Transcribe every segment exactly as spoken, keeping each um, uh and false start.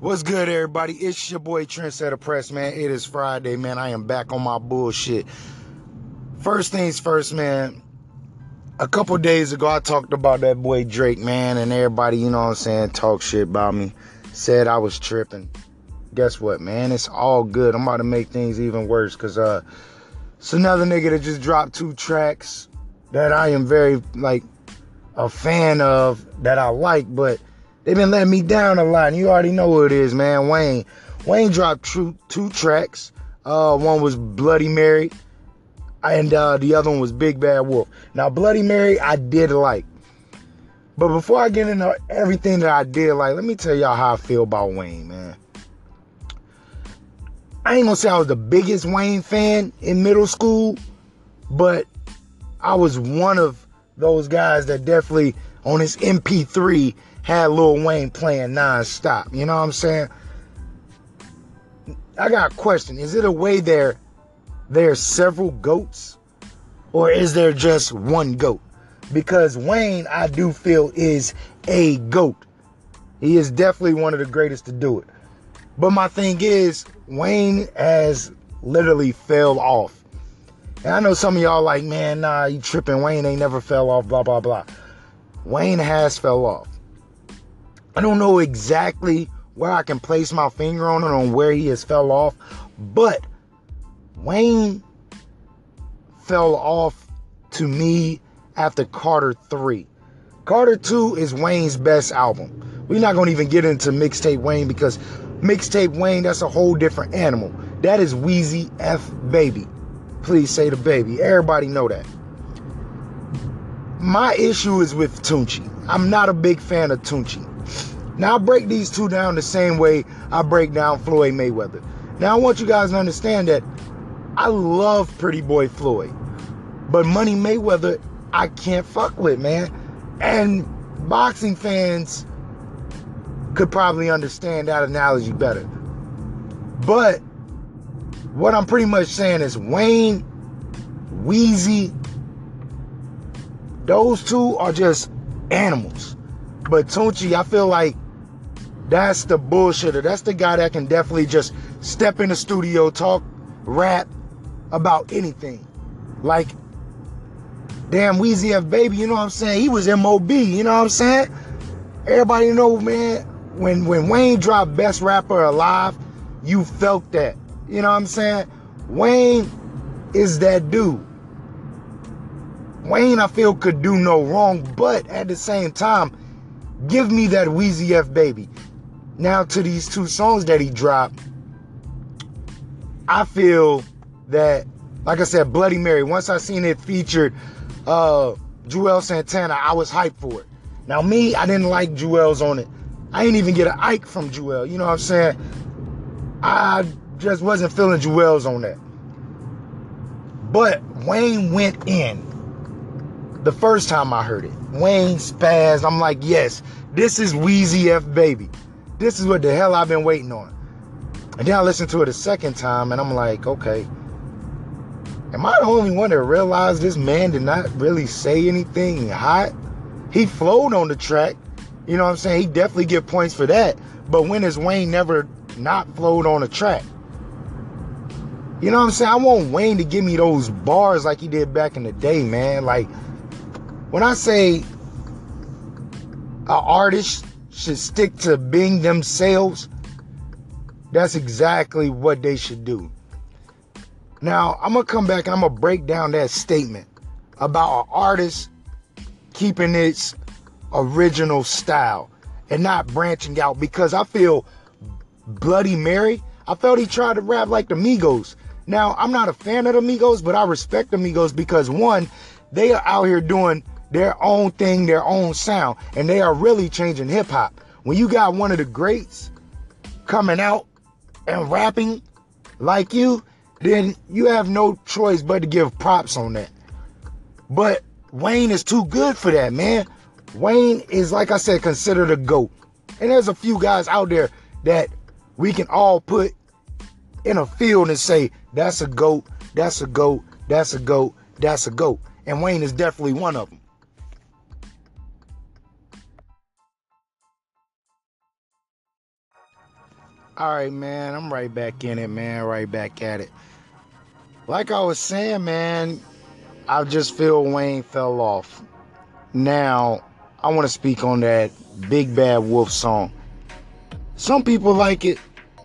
What's good, everybody? It's your boy Trendsetter Press, man. It is Friday, man. I am back on my bullshit. First things first, man. A couple days ago, I talked about that boy Drake, man, and everybody, you know what I'm saying, talk shit about me, said I was tripping. Guess what, man? It's all good. I'm about to make things even worse because uh, it's another nigga that just dropped two tracks that I am very, like, a fan of, that I like, but they've been letting me down a lot. And you already know who it is, man. Wayne. Wayne dropped two, two tracks. Uh, one was Bloody Mary, and uh, the other one was Big Bad Wolf. Now, Bloody Mary, I did like. But before I get into everything that I did like, let me tell y'all how I feel about Wayne, man. I ain't gonna say I was the biggest Wayne fan in middle school, but I was one of those guys that definitely, on his M P three, had Lil Wayne playing nonstop. You know what I'm saying? I got a question. Is it a way there... there are several goats, or is there just one goat? Because Wayne, I do feel, is a goat. He is definitely one of the greatest to do it. But my thing is, Wayne has literally fell off. And I know some of y'all like, man, nah, you tripping. Wayne ain't never fell off, blah, blah, blah. Wayne has fell off. I don't know exactly where I can place my finger on it, on where he has fell off, but Wayne fell off to me after Carter three. Carter two is Wayne's best album. We're not going to even get into Mixtape Wayne, because Mixtape Wayne, that's a whole different animal. That is Wheezy F Baby. Please say the baby. Everybody know that. My issue is with Tunchi. I'm not a big fan of Tunchi. Now, I break these two down the same way I break down Floyd Mayweather. Now, I want you guys to understand that I love Pretty Boy Floyd, but Money Mayweather, I can't fuck with, man. And boxing fans could probably understand that analogy better. But what I'm pretty much saying is Wayne, Wheezy, those two are just animals. But Tunchi, I feel like that's the bullshitter. That's the guy that can definitely just step in the studio, talk, rap, about anything. Like, damn, Wheezy F Baby, you know what I'm saying? He was M O B, you know what I'm saying? Everybody know, man, when, when Wayne dropped Best Rapper Alive, you felt that. You know what I'm saying? Wayne is that dude. Wayne, I feel, could do no wrong, but at the same time, give me that Wheezy F Baby. Now, to these two songs that he dropped, I feel that, like I said, Bloody Mary, once I seen it featured uh, Juelz Santana, I was hyped for it. Now, me, I didn't like Juelz on it. I ain't even get an Ike from Juelz, you know what I'm saying? I just wasn't feeling Juelz on that. But Wayne went in. The first time I heard it, Wayne spazzed. I'm like, yes, this is Wheezy F Baby. This is what the hell I've been waiting on. And then I listened to it a second time, and I'm like, okay, am I the only one that realized this man did not really say anything hot? He flowed on the track. You know what I'm saying? He definitely get points for that. But when has Wayne never not flowed on a track? You know what I'm saying? I want Wayne to give me those bars like he did back in the day, man. Like, when I say an artist should stick to being themselves, that's exactly what they should do. Now, I'm going to come back and I'm going to break down that statement about an artist keeping its original style and not branching out, because I feel Bloody Mary, I felt he tried to rap like the Migos. Now, I'm not a fan of the Migos, but I respect the Migos because, one, they are out here doing their own thing, their own sound, and they are really changing hip-hop. When you got one of the greats coming out and rapping like you, then you have no choice but to give props on that. But Wayne is too good for that, man. Wayne is, like I said, considered a GOAT. And there's a few guys out there that we can all put in a field and say, that's a GOAT, that's a GOAT, that's a GOAT, that's a GOAT. And Wayne is definitely one of them. All right, man, I'm right back in it, man, right back at it. Like I was saying, man, I just feel Wayne fell off. Now, I want to speak on that Big Bad Wolf song. Some people like it,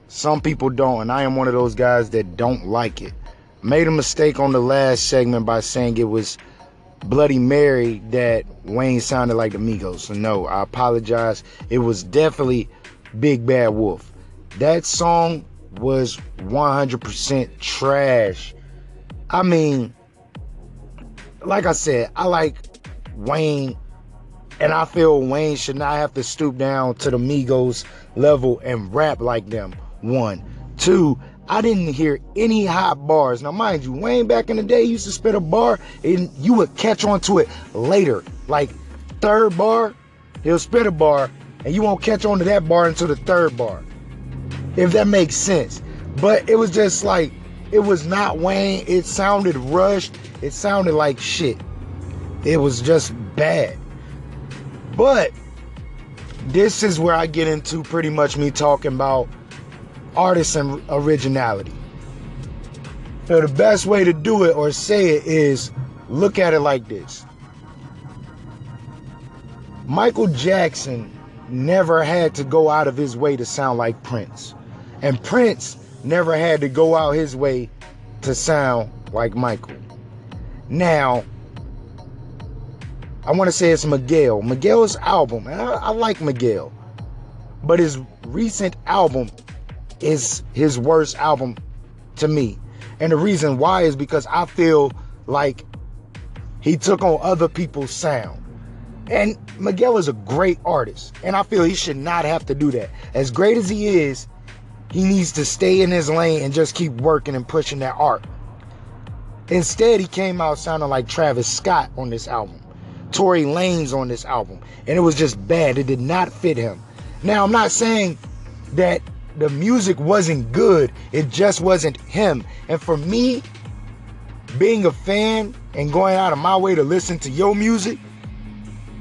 some people don't, and I am one of those guys that don't like it. Made a mistake on the last segment by saying it was Bloody Mary that Wayne sounded like the Migos. So no, I apologize. It was definitely Big Bad Wolf. That song was one hundred percent trash. I mean, like I said, I like Wayne, and I feel Wayne should not have to stoop down to the Migos level and rap like them. One. Two, I didn't hear any hot bars. Now, mind you, Wayne back in the day used to spit a bar, and you would catch on to it later. Like, third bar, he'll spit a bar, and you won't catch on to that bar until the third bar. If that makes sense. But it was just like, it was not Wayne. It sounded rushed. It sounded like shit. It was just bad. But this is where I get into pretty much me talking about artists and originality. So the best way to do it or say it is, look at it like this. Michael Jackson never had to go out of his way to sound like Prince. And Prince never had to go out his way to sound like Michael. Now, I want to say it's Miguel. Miguel's album, and I, I like Miguel, but his recent album is his worst album to me. And the reason why is because I feel like he took on other people's sound. And Miguel is a great artist, and I feel he should not have to do that. As great as he is, he needs to stay in his lane and just keep working and pushing that art. Instead, he came out sounding like Travis Scott on this album, Tory Lanez on this album, and it was just bad. It did not fit him. Now, I'm not saying that the music wasn't good, it just wasn't him. And for me, being a fan and going out of my way to listen to your music,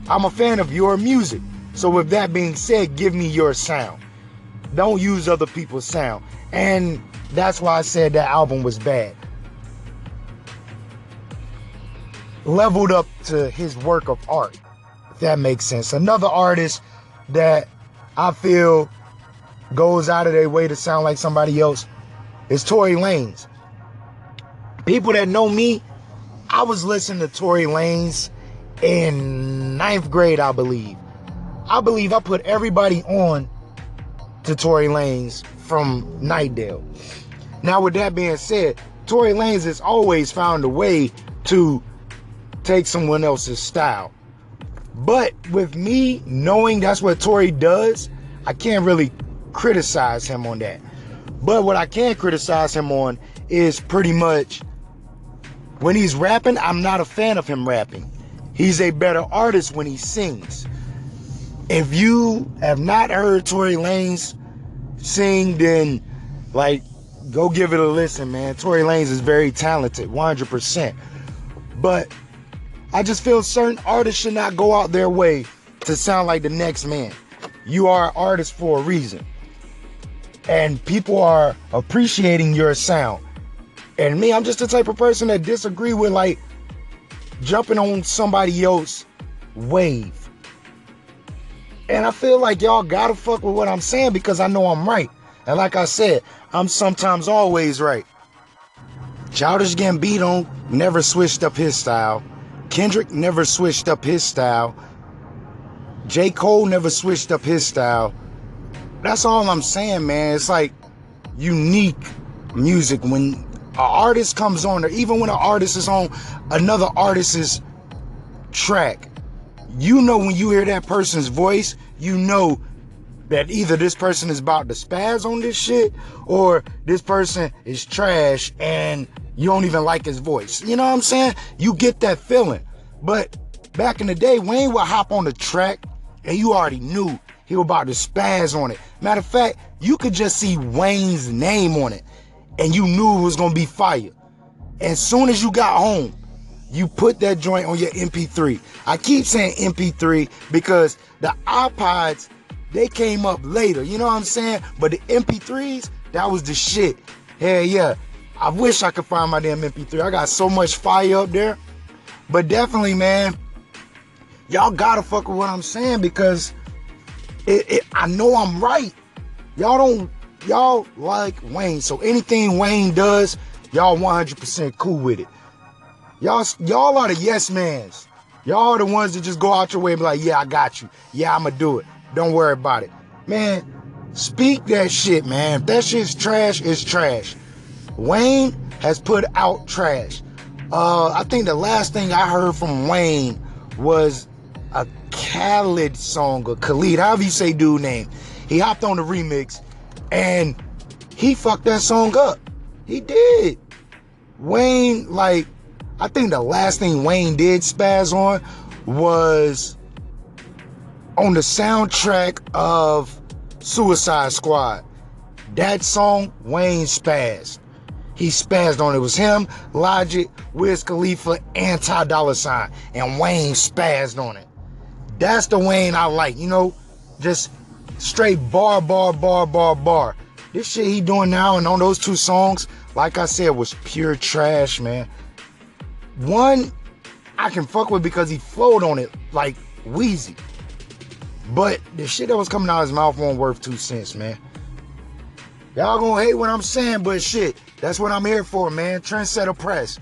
I'm a fan of your music. So with that being said, give me your sound. Don't use other people's sound. And that's why I said that album was bad. Leveled up to his work of art, if that makes sense. Another artist that I feel goes out of their way to sound like somebody else is Tory Lanez. People that know me, I was listening to Tory Lanez in ninth grade, I believe. I believe I put everybody on to Tory Lanez from Nightdale. Now, with that being said, Tory Lanez has always found a way to take someone else's style. But with me knowing that's what Tory does, I can't really criticize him on that. But what I can criticize him on is pretty much when he's rapping, I'm not a fan of him rapping. He's a better artist when he sings. If you have not heard Tory Lanez sing, then, like, go give it a listen, man. Tory Lanez is very talented, one hundred percent. But I just feel certain artists should not go out their way to sound like the next man. You are an artist for a reason. And people are appreciating your sound. And me, I'm just the type of person that disagree with, like, jumping on somebody else's wave. And I feel like y'all gotta fuck with what I'm saying because I know I'm right. And like I said, I'm sometimes always right. Childish Gambino never switched up his style. Kendrick never switched up his style. J. Cole never switched up his style. That's all I'm saying, man. It's like unique music when an artist comes on, or even when an artist is on another artist's track, you know when you hear that person's voice, you know that either this person is about to spaz on this shit, or this person is trash and you don't even like his voice. You know what I'm saying? You get that feeling. But back in the day, Wayne would hop on the track and you already knew he was about to spaz on it. Matter of fact, you could just see Wayne's name on it, and you knew it was gonna be fire. As soon as you got home, you put that joint on your M P three. I keep saying M P three because the iPods they came up later, you know what I'm saying? But the M P threes, that was the shit. Hell yeah. I wish I could find my damn M P three. I got so much fire up there. But definitely, man, y'all gotta fuck with what I'm saying, because it, it, I know I'm right. Y'all don't, y'all like Wayne, so anything Wayne does, y'all one hundred percent cool with it. Y'all, y'all are the yes mans. Y'all are the ones that just go out your way and be like, yeah, I got you. Yeah, I'ma do it. Don't worry about it. Man, speak that shit, man. If that shit's trash, it's trash. Wayne has put out trash. Uh, I think the last thing I heard from Wayne was a Khalid song, or Khalid, however you say dude name. He hopped on the remix and he fucked that song up. He did. Wayne, like, I think the last thing Wayne did spaz on was on the soundtrack of Suicide Squad. That song, Wayne spazzed. He spazzed on it. It was him, Logic, Wiz Khalifa, and Ty Dolla $ign. And Wayne spazzed on it. That's the Wayne I like, you know? Just straight bar, bar, bar, bar, bar. This shit he doing now and on those two songs, like I said, was pure trash, man. One, I can fuck with because he flowed on it like Wheezy. But the shit that was coming out of his mouth wasn't worth two cents, man. Y'all gonna hate what I'm saying, but shit, that's what I'm here for, man. Trendsetter Press.